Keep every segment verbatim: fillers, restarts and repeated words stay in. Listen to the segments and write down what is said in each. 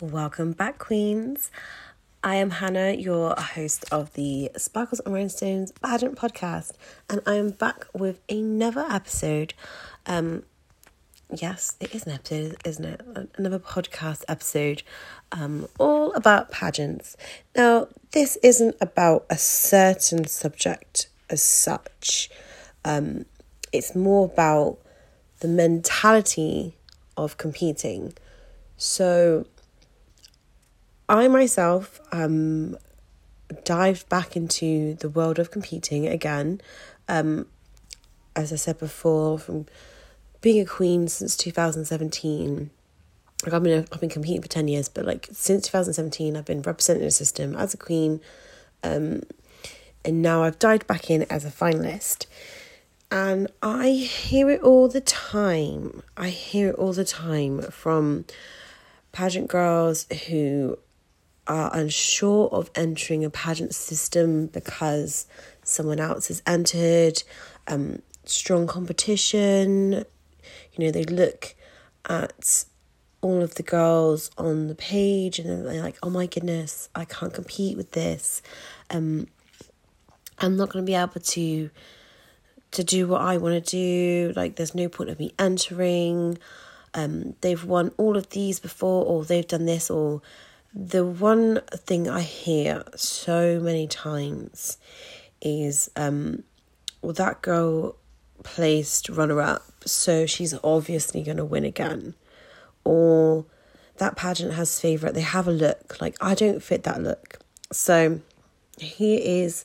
Welcome back, Queens. I am Hannah, your host of the Sparkles and Rhinestones pageant podcast, and I am back with another episode. Um, yes, it is an episode, isn't it? Another podcast episode, um, all about pageants. Now, this isn't about a certain subject as such. Um, it's more about the mentality of competing. So I myself um, dived back into the world of competing again, um, as I said before, from being a queen since two thousand seventeen. Like I've been I've been competing for ten years, but like since two thousand seventeen, I've been representing the system as a queen, um, and now I've dived back in as a finalist. And I hear it all the time. I hear it all the time from pageant girls who are unsure of entering a pageant system because someone else has entered, um, strong competition. You know, they look at all of the girls on the page and they're like, oh my goodness, I can't compete with this. Um, I'm not going to be able to to do what I want to do. Like, there's no point of me entering. Um, they've won all of these before, or they've done this, or... The one thing I hear so many times is, um, well, that girl placed runner-up, so she's obviously going to win again. Or that pageant has favourite, they have a look. Like, I don't fit that look. So here is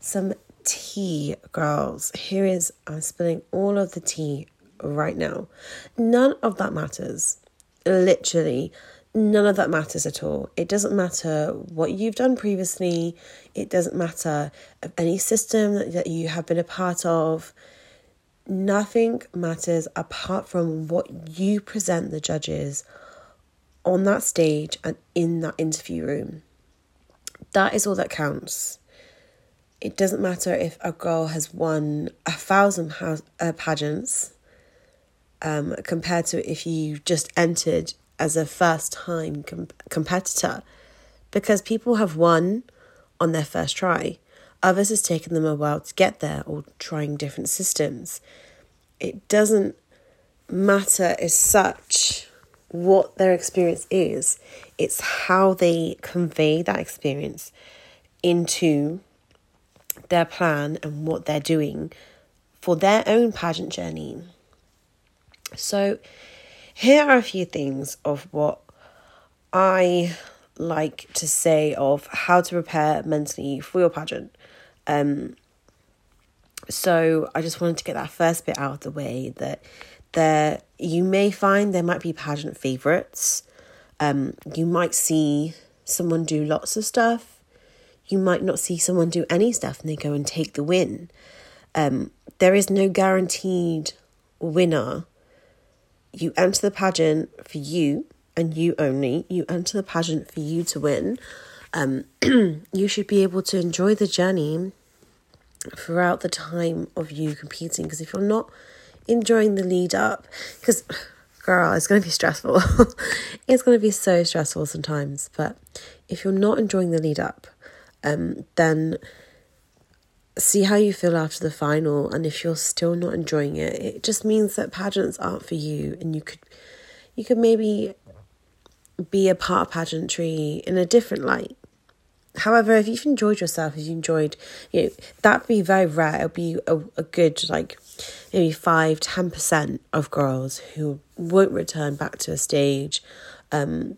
some tea, girls. Here is, I'm spilling all of the tea right now. None of that matters. Literally. None of that matters at all. It doesn't matter what you've done previously. It doesn't matter of any system that you have been a part of. Nothing matters apart from what you present the judges on that stage and in that interview room. That is all that counts. It doesn't matter if a girl has won a thousand ha- uh, pageants um, compared to if you just entered as a first-time com- competitor, because people have won on their first try. Others has taken them a while to get there, or trying different systems. It doesn't matter as such what their experience is. It's how they convey that experience into their plan and what they're doing for their own pageant journey. So here are a few things of what I like to say of how to prepare mentally for your pageant. Um, so I just wanted to get that first bit out of the way, that there you may find there might be pageant favourites. Um, you might see someone do lots of stuff. You might not see someone do any stuff and they go and take the win. Um, there is no guaranteed winner. You enter the pageant for you, and you only. You enter the pageant for you to win. Um, you should be able to enjoy the journey throughout the time of you competing. Because if you're not enjoying the lead up, because, girl, it's going to be stressful. It's going to be so stressful sometimes. But if you're not enjoying the lead up, um, then see how you feel after the final, and if you're still not enjoying it, it just means that pageants aren't for you, and you could you could maybe be a part of pageantry in a different light. However, if you've enjoyed yourself, if you enjoyed, you know, that'd be very rare. It'll be a, a good, like, maybe five to ten percent of girls who won't return back to a stage, um,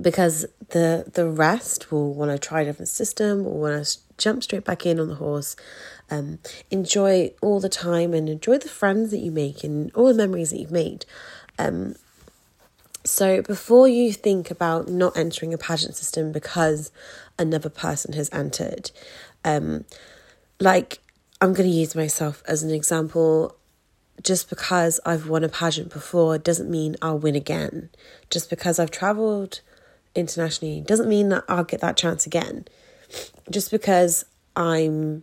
because the the rest will want to try a different system, will want to jump straight back in on the horse, um, enjoy all the time and enjoy the friends that you make and all the memories that you've made. Um, so before you think about not entering a pageant system because another person has entered, um, like, I'm going to use myself as an example. Just because I've won a pageant before doesn't mean I'll win again. Just because I've travelled internationally doesn't mean that I'll get that chance again. Just because I'm,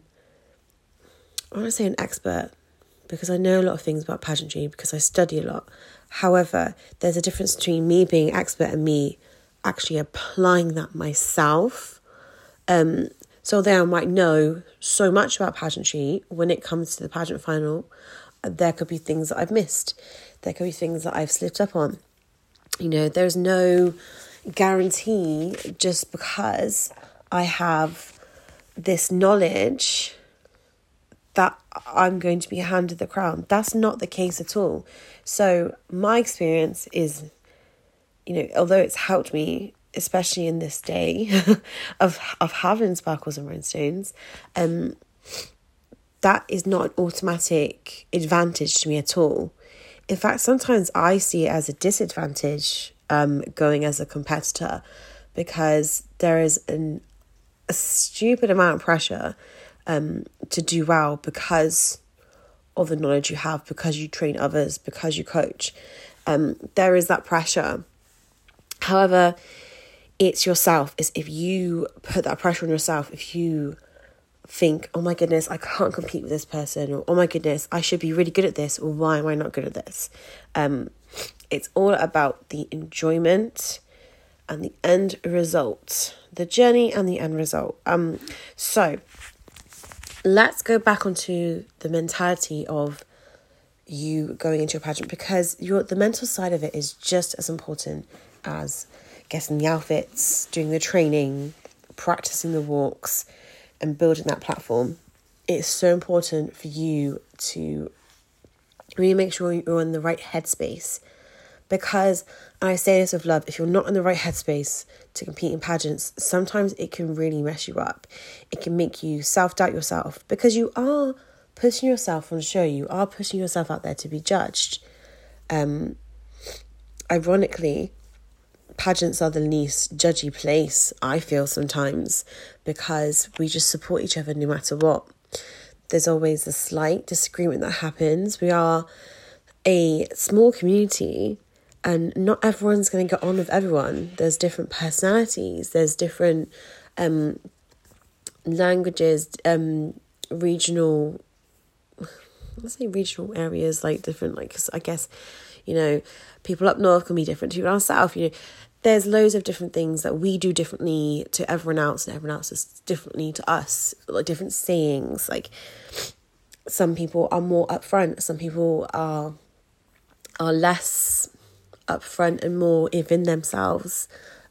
I want to say an expert, because I know a lot of things about pageantry, because I study a lot. However, there's a difference between me being expert and me actually applying that myself. Um, so there I might know so much about pageantry. When it comes to the pageant final, there could be things that I've missed. There could be things that I've slipped up on. You know, there's no guarantee just because I have this knowledge that I'm going to be handed the crown. That's not the case at all. So my experience is, you know, although it's helped me, especially in this day of of having Sparkles and Rhinestones, um, that is not an automatic advantage to me at all. In fact, sometimes I see it as a disadvantage um, going as a competitor, because there is an, a stupid amount of pressure um, to do well because of the knowledge you have, because you train others, because you coach. Um, there is that pressure. However, it's yourself. It's if you put that pressure on yourself, if you think, oh my goodness, I can't compete with this person, or oh my goodness, I should be really good at this, or why am I not good at this? Um, it's all about the enjoyment and the end result, the journey and the end result. Um, so let's go back onto the mentality of you going into a pageant, because your the mental side of it is just as important as getting the outfits, doing the training, practicing the walks, and building that platform. It's so important for you to really make sure you're in the right headspace, because, and I say this with love, if you're not in the right headspace to compete in pageants, sometimes it can really mess you up. It can make you self-doubt yourself, because you are putting yourself on show. You are putting yourself out there to be judged. Um, ironically, pageants are the least judgy place, I feel sometimes, because we just support each other no matter what. There's always a slight disagreement that happens. We are a small community and not everyone's going to get on with everyone. There's different personalities, there's different um, languages, um, regional, let's say regional areas, like different, like I guess, you know, people up north can be different to people down south, you know. There's loads of different things that we do differently to everyone else, and everyone else is differently to us, like different sayings. Like some people are more upfront, some people are are less upfront and more within themselves.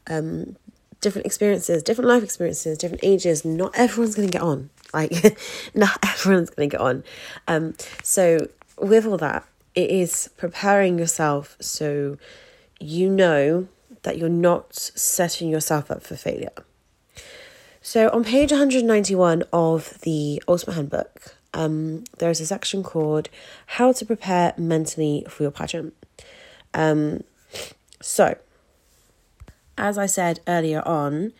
Um, different experiences, different life experiences, different ages. Not everyone's going to get on. Like not everyone's going to get on. Um, so with all that, it is preparing yourself so you know that you're not setting yourself up for failure. So on page one hundred ninety-one of the Ultimate Handbook, um, there is a section called How to Prepare Mentally for Your Pageant. Um, so, as I said earlier on,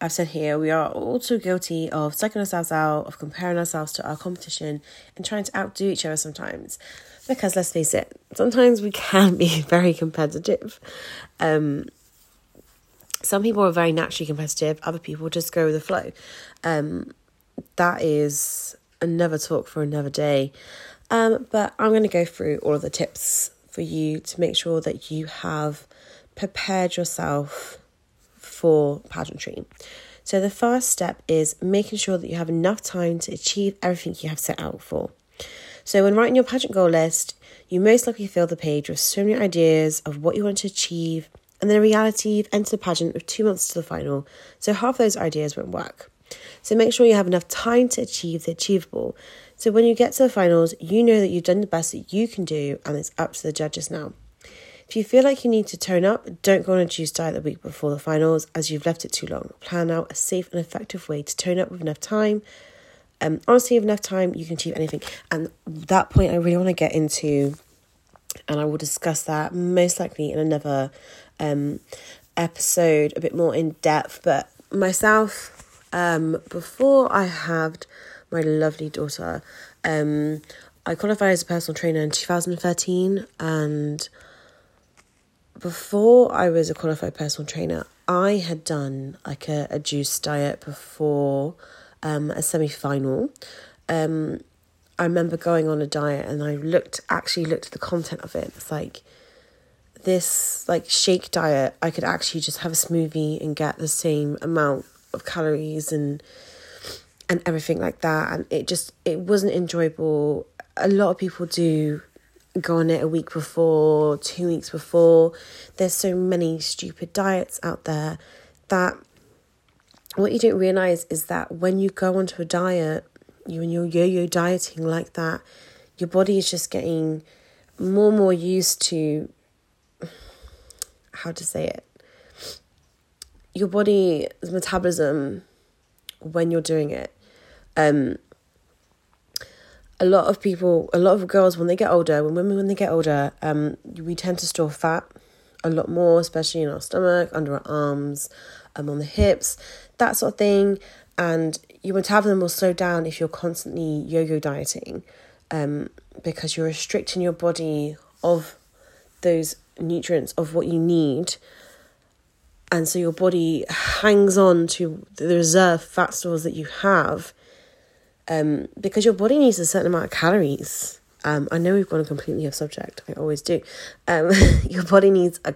I've said here, we are all too guilty of sucking ourselves out, of comparing ourselves to our competition and trying to outdo each other sometimes. Because let's face it, sometimes we can be very competitive. Um, some people are very naturally competitive. Other people just go with the flow. Um, that is another talk for another day. Um, but I'm going to go through all of the tips for you to make sure that you have prepared yourself for pageantry. So the first step is making sure that you have enough time to achieve everything you have set out for. So when writing your pageant goal list, you most likely fill the page with so many ideas of what you want to achieve, and then in reality, you've entered the pageant with two months to the final, so half those ideas won't work. So make sure you have enough time to achieve the achievable. So when you get to the finals, you know that you've done the best that you can do, and it's up to the judges now. If you feel like you need to tone up, don't go on a juice diet the week before the finals, as you've left it too long. Plan out a safe and effective way to tone up with enough time. Um, honestly, with enough time, you can achieve anything. And that point I really want to get into, and I will discuss that most likely in another um, episode, a bit more in depth. But myself, um, before I had my lovely daughter, um, I qualified as a personal trainer in two thousand thirteen. And before I was a qualified personal trainer, I had done like a, a juice diet before Um, a semi-final. Um, I remember going on a diet and I looked, actually looked at the content of it. It's like, this like shake diet, I could actually just have a smoothie and get the same amount of calories and and everything like that. And it just, it wasn't enjoyable. A lot of people do go on it a week before, two weeks before. There's so many stupid diets out there that what you don't realise is that when you go onto a diet, you and you're yo-yo dieting like that, your body is just getting more and more used to, how to say it, your body's metabolism when you're doing it. Um, a lot of people, a lot of girls, when they get older, when women, when they get older, um, we tend to store fat a lot more, especially in our stomach, under our arms, um, on the hips, that sort of thing. And your metabolism will slow down if you're constantly yo-yo dieting, um, because you're restricting your body of those nutrients, of what you need. And so your body hangs on to the reserve fat stores that you have, um, because your body needs a certain amount of calories. Um, I know we've gone completely off subject. I always do. Um, your body needs a,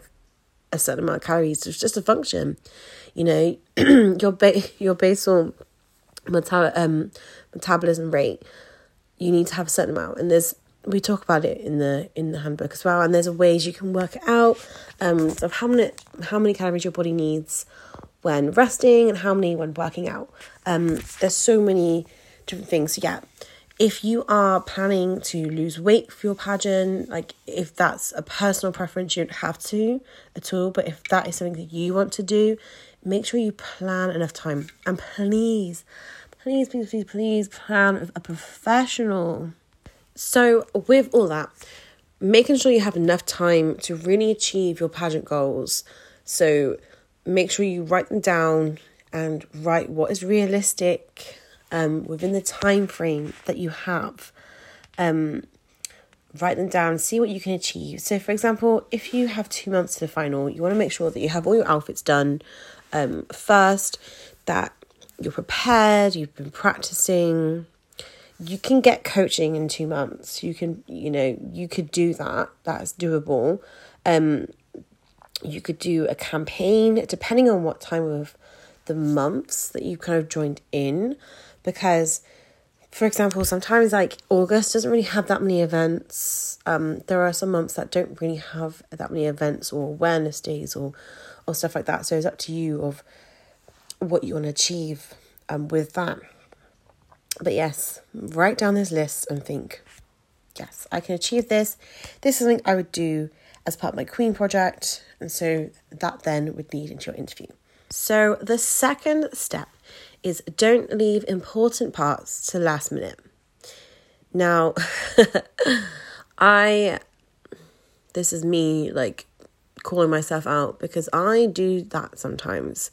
a certain amount of calories. It's just a function, you know. your ba- your basal metab- um, metabolism rate. You need to have a certain amount, and there's we talk about it in the in the handbook as well. And there's ways you can work it out um, of how many how many calories your body needs when resting and how many when working out. Um, there's so many different things. So yeah, if you are planning to lose weight for your pageant, like if that's a personal preference, you don't have to at all. But if that is something that you want to do, make sure you plan enough time, and please. Please, please, please, please plan with a professional. So with all that, making sure you have enough time to really achieve your pageant goals. So make sure you write them down and write what is realistic um, within the time frame that you have. Um, write them down, see what you can achieve. So for example, if you have two months to the final, you want to make sure that you have all your outfits done um, first, that you're prepared, you've been practicing. You can get coaching in two months. You can, you know, you could do that. That's doable. Um, you could do a campaign, depending on what time of the months that you kind of joined in. Because, for example, sometimes like August doesn't really have that many events. Um, there are some months that don't really have that many events or awareness days or, or stuff like that. So it's up to you of what you want to achieve um, with that. But yes, write down this list and think, yes, I can achieve this. This is something I would do as part of my Queen project. And so that then would lead into your interview. So the second step is don't leave important parts to last minute. Now, I, this is me like calling myself out because I do that sometimes.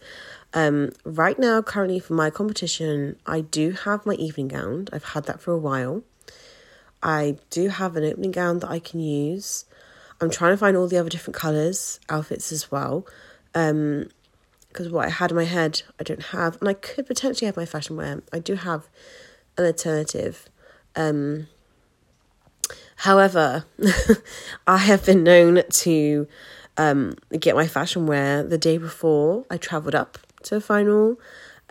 Um, right now, currently for my competition, I do have my evening gown. I've had that for a while. I do have an opening gown that I can use. I'm trying to find all the other different colours, outfits as well. Um, because what I had in my head, I don't have. And I could potentially have my fashion wear. I do have an alternative. Um, however, I have been known to um, get my fashion wear the day before I travelled up to the final,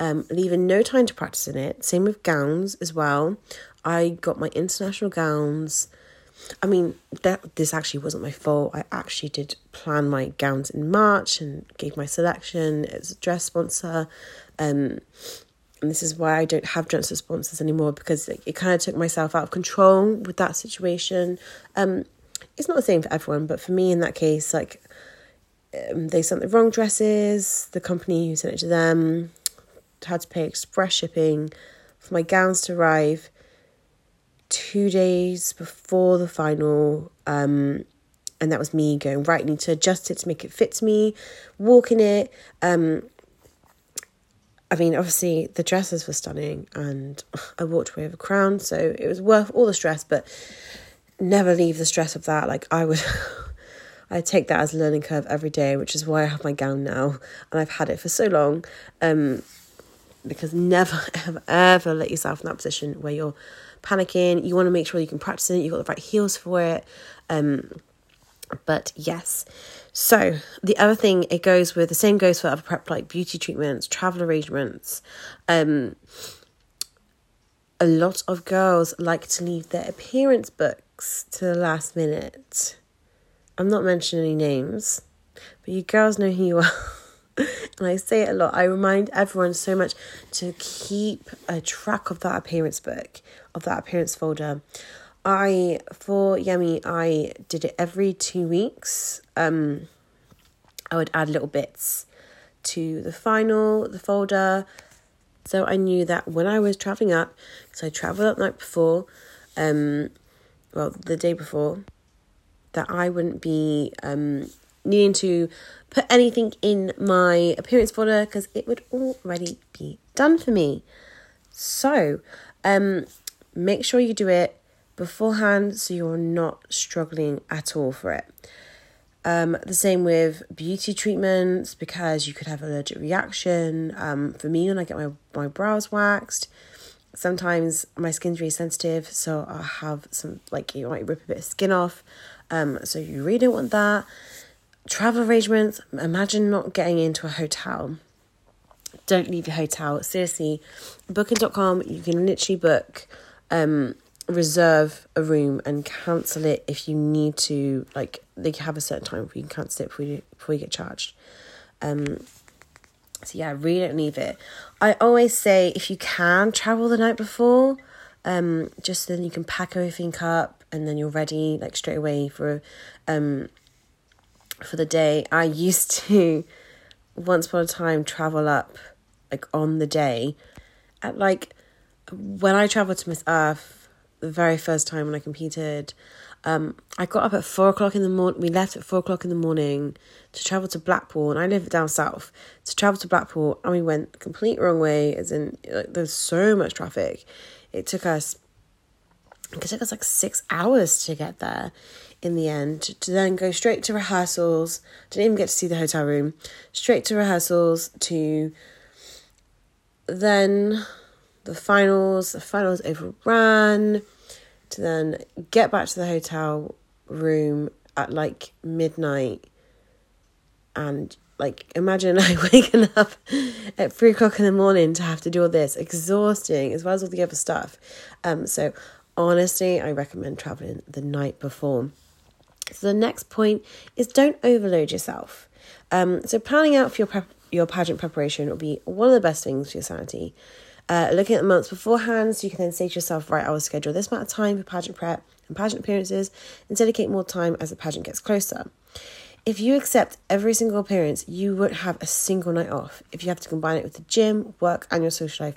um, leaving no time to practice in it. Same with gowns as well. I got my international gowns. I mean, that this actually wasn't my fault. I actually did plan my gowns in March and gave my selection as a dress sponsor. Um, and this is why I don't have dress sponsors anymore, because it, it kind of took myself out of control with that situation. Um, it's not the same for everyone, but for me in that case, like, Um, they sent the wrong dresses. The company who sent it to them had to pay express shipping for my gowns to arrive two days before the final. Um, and that was me going, right, I need to adjust it to make it fit to me, walk in it. Um, I mean, obviously, the dresses were stunning and I walked away with a crown. So it was worth all the stress, but never leave the stress of that. Like, I would... I take that as a learning curve every day, which is why I have my gown now. And I've had it for so long. Um, because never, ever, ever let yourself in that position where you're panicking. You want to make sure you can practice it. You've got the right heels for it. Um, But yes, so the other thing, it goes with, the same goes for other prep, like beauty treatments, travel arrangements. Um, a lot of girls like to leave their appearance books to the last minute. I'm not mentioning any names, but you girls know who you are. And I say it a lot. I remind everyone so much to keep a track of that appearance book, of that appearance folder. I, for Yummy, I did it every two weeks. Um, I would add little bits to the final, the folder. So I knew that when I was travelling up, because I travelled up the night before, um, well, the day before, that I wouldn't be um, needing to put anything in my appearance folder because it would already be done for me. So um, make sure you do it beforehand so you're not struggling at all for it. Um, the same with beauty treatments, because you could have an allergic reaction. Um, for me, when I get my, my brows waxed, sometimes my skin's really sensitive, so I'll have some, like, you might rip a bit of skin off. Um, so you really don't want that. Travel arrangements, imagine not getting into a hotel. Don't leave your hotel. Seriously, booking dot com, you can literally book... Um, reserve a room and cancel it if you need to. Like, they have a certain time where you can cancel it before you, before you get charged. Um, so yeah, really don't leave it. I always say if you can travel the night before, um, just so then you can pack everything up and then you're ready, like, straight away for um for the day. I used to once upon a time travel up, like, on the day. At, like, when I travelled to Miss Earth the very first time when I competed, um, I got up at four o'clock in the morning. We left at four o'clock in the morning to travel to Blackpool, and I live down south. To travel to Blackpool, and we went the complete wrong way. As in, like, there's so much traffic. It took us, it took us like six hours to get there. In the end, to then go straight to rehearsals. Didn't even get to see the hotel room. Straight to rehearsals. To then the finals. The finals overran. To then get back to the hotel room at, like, midnight. And, like, imagine I like, waking up at three o'clock in the morning to have to do all this. Exhausting, as well as all the other stuff. Um, so, honestly, I recommend travelling the night before. So the next point is don't overload yourself. Um, so planning out for your, prep- your pageant preparation will be one of the best things for your sanity. Uh, looking at the months beforehand, so you can then say to yourself, right, I will schedule this amount of time for pageant prep and pageant appearances and dedicate more time as the pageant gets closer. If you accept every single appearance, you won't have a single night off. If you have to combine it with the gym, work, and your social life,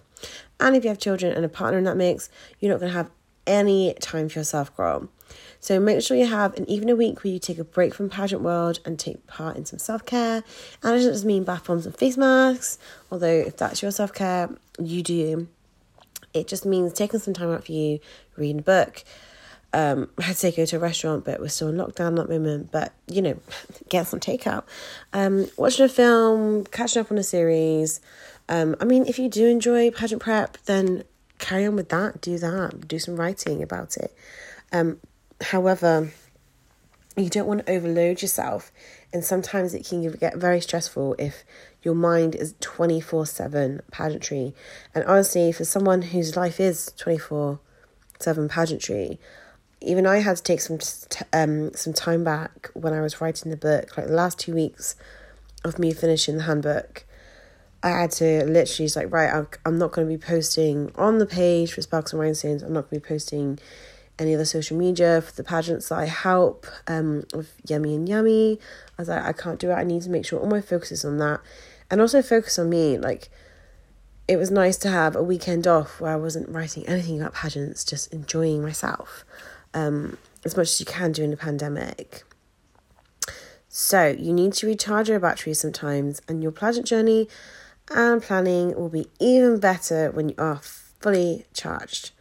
and if you have children and a partner in that mix, you're not going to have any time for yourself, girl. So make sure you have an even a week where you take a break from pageant world and take part in some self-care. And it doesn't mean bath bombs and face masks, although if that's your self-care, you do. It just means taking some time out for you, reading a book. Um, I had to go to a restaurant, but we're still in lockdown at that moment. But, you know, get some takeout. Um, watching a film, catching up on a series. Um, I mean, if you do enjoy pageant prep, then carry on with that. Do that. Do some writing about it. Um, however, you don't want to overload yourself. And sometimes it can get very stressful if your mind is twenty-four seven pageantry. And honestly, for someone whose life is twenty-four seven pageantry, even I had to take some um some time back when I was writing the book. Like, the last two weeks of me finishing the handbook, I had to literally just like, right, I'm not going to be posting on the page for Sparkles and Rhinestones. I'm not going to be posting any other social media for the pageants that I help um, with Yummy and Yummy. I was like, I can't do it. I need to make sure all my focus is on that. And also focus on me. Like, it was nice to have a weekend off where I wasn't writing anything about pageants, just enjoying myself um, as much as you can during the pandemic. So you need to recharge your batteries sometimes, and your pageant journey and planning will be even better when you are fully charged.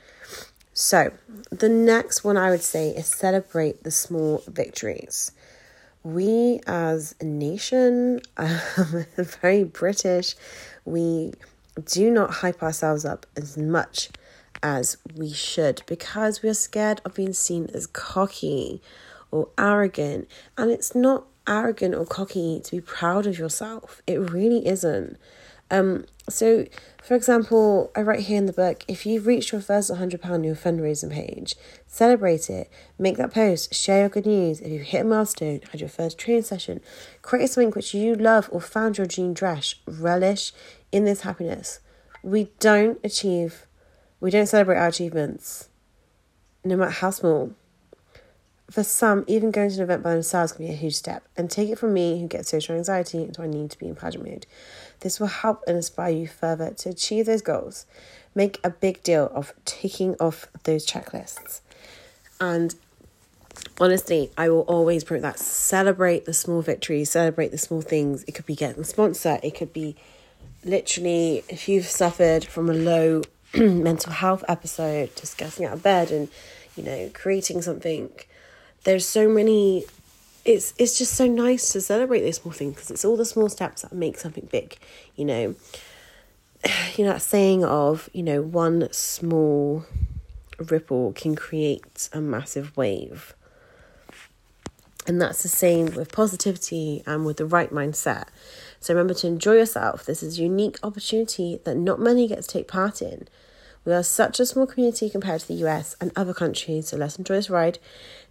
So the next one I would say is celebrate the small victories. We as a nation, um, very British, we do not hype ourselves up as much as we should because we're scared of being seen as cocky or arrogant. And it's not arrogant or cocky to be proud of yourself. It really isn't. Um, so, for example, I write here in the book, if you've reached your first one hundred pounds on your fundraising page, celebrate it, make that post, share your good news. If you've hit a milestone, had your first training session, create something which you love or found your dream dress, relish in this happiness. We don't achieve, we don't celebrate our achievements, no matter how small. For some, even going to an event by themselves can be a huge step. And take it from me, who gets social anxiety, and do I need to be in pageant mood? This will help and inspire you further to achieve those goals. Make a big deal of taking off those checklists. And honestly, I will always promote that. Celebrate the small victories. Celebrate the small things. It could be getting a sponsor. It could be literally, if you've suffered from a low mental health episode, just getting out of bed and, you know, creating something. There's so many, it's it's just so nice to celebrate those small things, because it's all the small steps that make something big, you know. You know, that saying of, you know, one small ripple can create a massive wave. And that's the same with positivity and with the right mindset. So remember to enjoy yourself. This is a unique opportunity that not many get to take part in. We are such a small community compared to the U S and other countries, so let's enjoy this ride.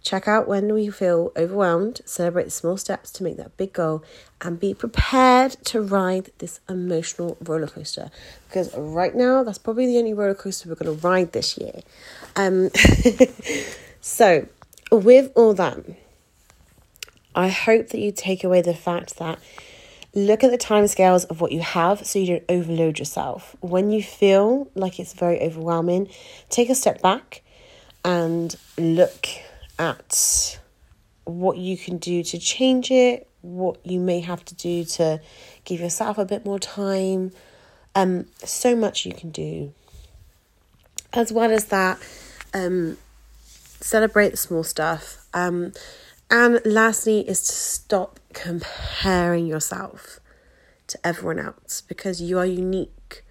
Check out when we feel overwhelmed, celebrate the small steps to make that big goal, and be prepared to ride this emotional roller coaster. Because right now, that's probably the only roller coaster we're going to ride this year. Um, so, with all that, I hope that you take away the fact that look at the timescales of what you have so you don't overload yourself. When you feel like it's very overwhelming, take a step back and look at what you can do to change it, what you may have to do to give yourself a bit more time. Um, so much you can do. As well as that, um, celebrate the small stuff. Um, and lastly is to stop comparing yourself to everyone else, because you are unique.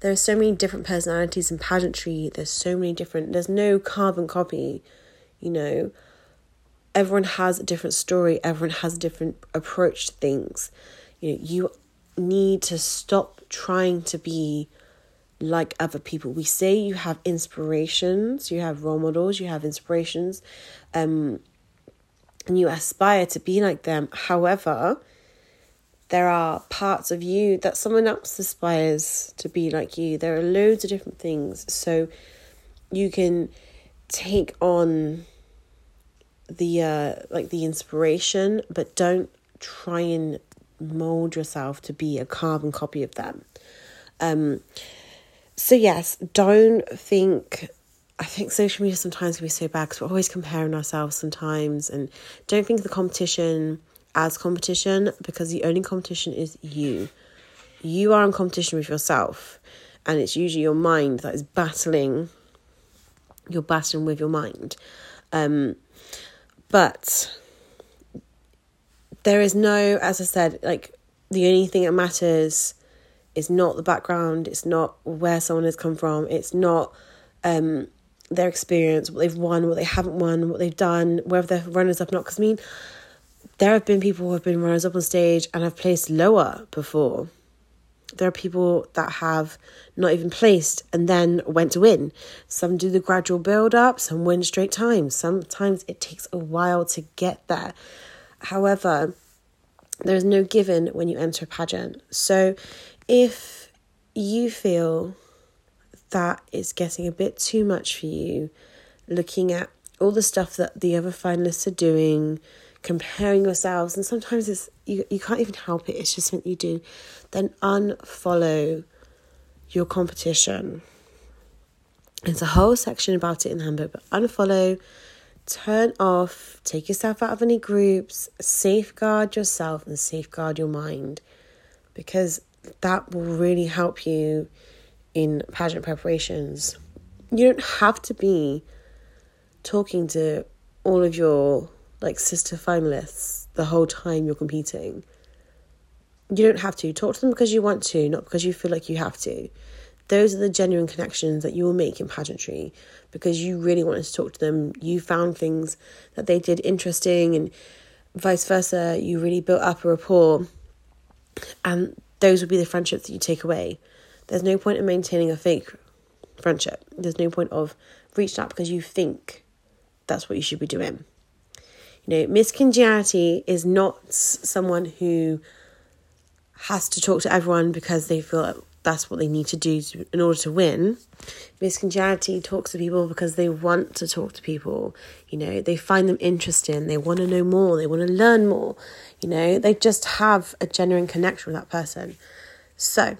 There are so many different personalities in pageantry. There's so many different, there's no carbon copy, you know. Everyone has a different story. Everyone has a different approach to things. You know, you need to stop trying to be like other people. We say you have inspirations, you have role models, you have inspirations, um, and you aspire to be like them. However, there are parts of you that someone else aspires to be like you. There are loads of different things. So you can take on the uh, like the inspiration, but don't try and mold yourself to be a carbon copy of them. Um. So yes, don't think... I think social media sometimes can be so bad because we're always comparing ourselves sometimes, and don't think of the competition as competition, because the only competition is you. You are in competition with yourself, and it's usually your mind that is battling. You're battling with your mind. Um, but there is no, as I said, like the only thing that matters is not the background. It's not where someone has come from. It's not... Um, their experience, what they've won, what they haven't won, what they've done, whether they're runners-up or not. Because, I mean, there have been people who have been runners-up on stage and have placed lower before. There are people that have not even placed and then went to win. Some do the gradual build-up, some win straight time. Sometimes it takes a while to get there. However, there is no given when you enter a pageant. So if you feel... that is getting a bit too much for you, looking at all the stuff that the other finalists are doing, comparing yourselves, and sometimes it's you, you can't even help it, it's just something you do, then unfollow your competition. There's a whole section about it in the handbook, but unfollow, turn off, take yourself out of any groups, safeguard yourself and safeguard your mind, because that will really help you in pageant preparations. You don't have to be talking to all of your like sister finalists the whole time you're competing. You don't have to. Talk to them because you want to, not because you feel like you have to. Those are the genuine connections that you will make in pageantry, because you really wanted to talk to them. You found things that they did interesting, and vice versa. You really built up a rapport, and those would be the friendships that you take away. There's no point in maintaining a fake friendship. There's no point of reaching out because you think that's what you should be doing. You know, Miss Congeniality is not someone who has to talk to everyone because they feel like that's what they need to do to, in order to win. Miss Congeniality talks to people because they want to talk to people. You know, they find them interesting. They want to know more. They want to learn more. You know, they just have a genuine connection with that person. So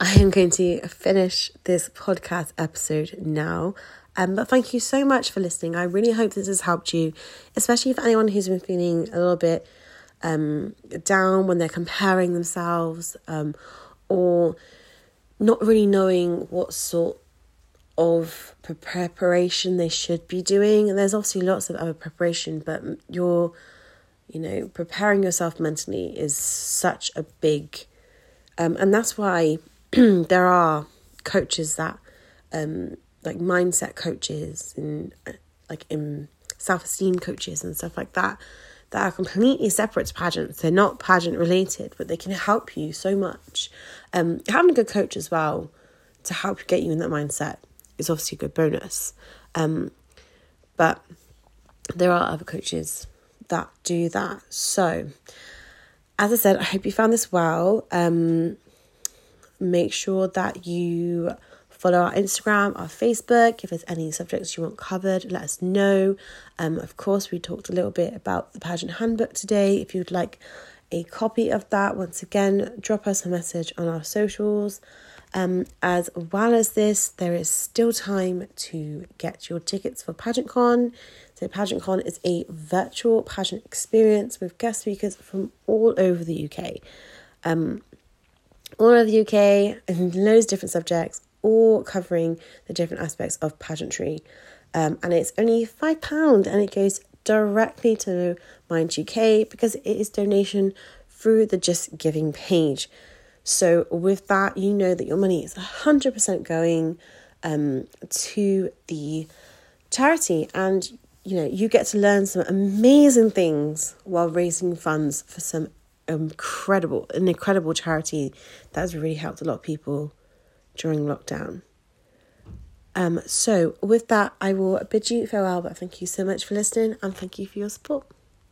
I am going to finish this podcast episode now. Um, but thank you so much for listening. I really hope this has helped you, especially for anyone who's been feeling a little bit um, down when they're comparing themselves, um, or not really knowing what sort of preparation they should be doing. And there's obviously lots of other preparation, but you're, you know, preparing yourself mentally is such a big, um, and that's why there are coaches that, um, like mindset coaches and like in self-esteem coaches and stuff like that, that are completely separate to pageants. They're not pageant related, but they can help you so much. Um, having a good coach as well to help get you in that mindset is obviously a good bonus. Um, but there are other coaches that do that. So as I said, I hope you found this well. Um, make sure that you follow our Instagram, our Facebook. If there's any subjects you want covered, let us know. Um, of course, we talked a little bit about the pageant handbook today. If you'd like a copy of that, once again, drop us a message on our socials. Um, as well as this, there is still time to get your tickets for PageantCon. So PageantCon is a virtual pageant experience with guest speakers from all over the U K. Um, all over the U K, and loads of different subjects, all covering the different aspects of pageantry. Um, and it's only five pounds, and it goes directly to Mind U K because it is donation through the Just Giving page. So with that, you know that your money is one hundred percent going um, to the charity. And, you know, you get to learn some amazing things while raising funds for some incredible, an incredible charity that has really helped a lot of people during lockdown. Um, so with that, I will bid you farewell, but thank you so much for listening, and thank you for your support.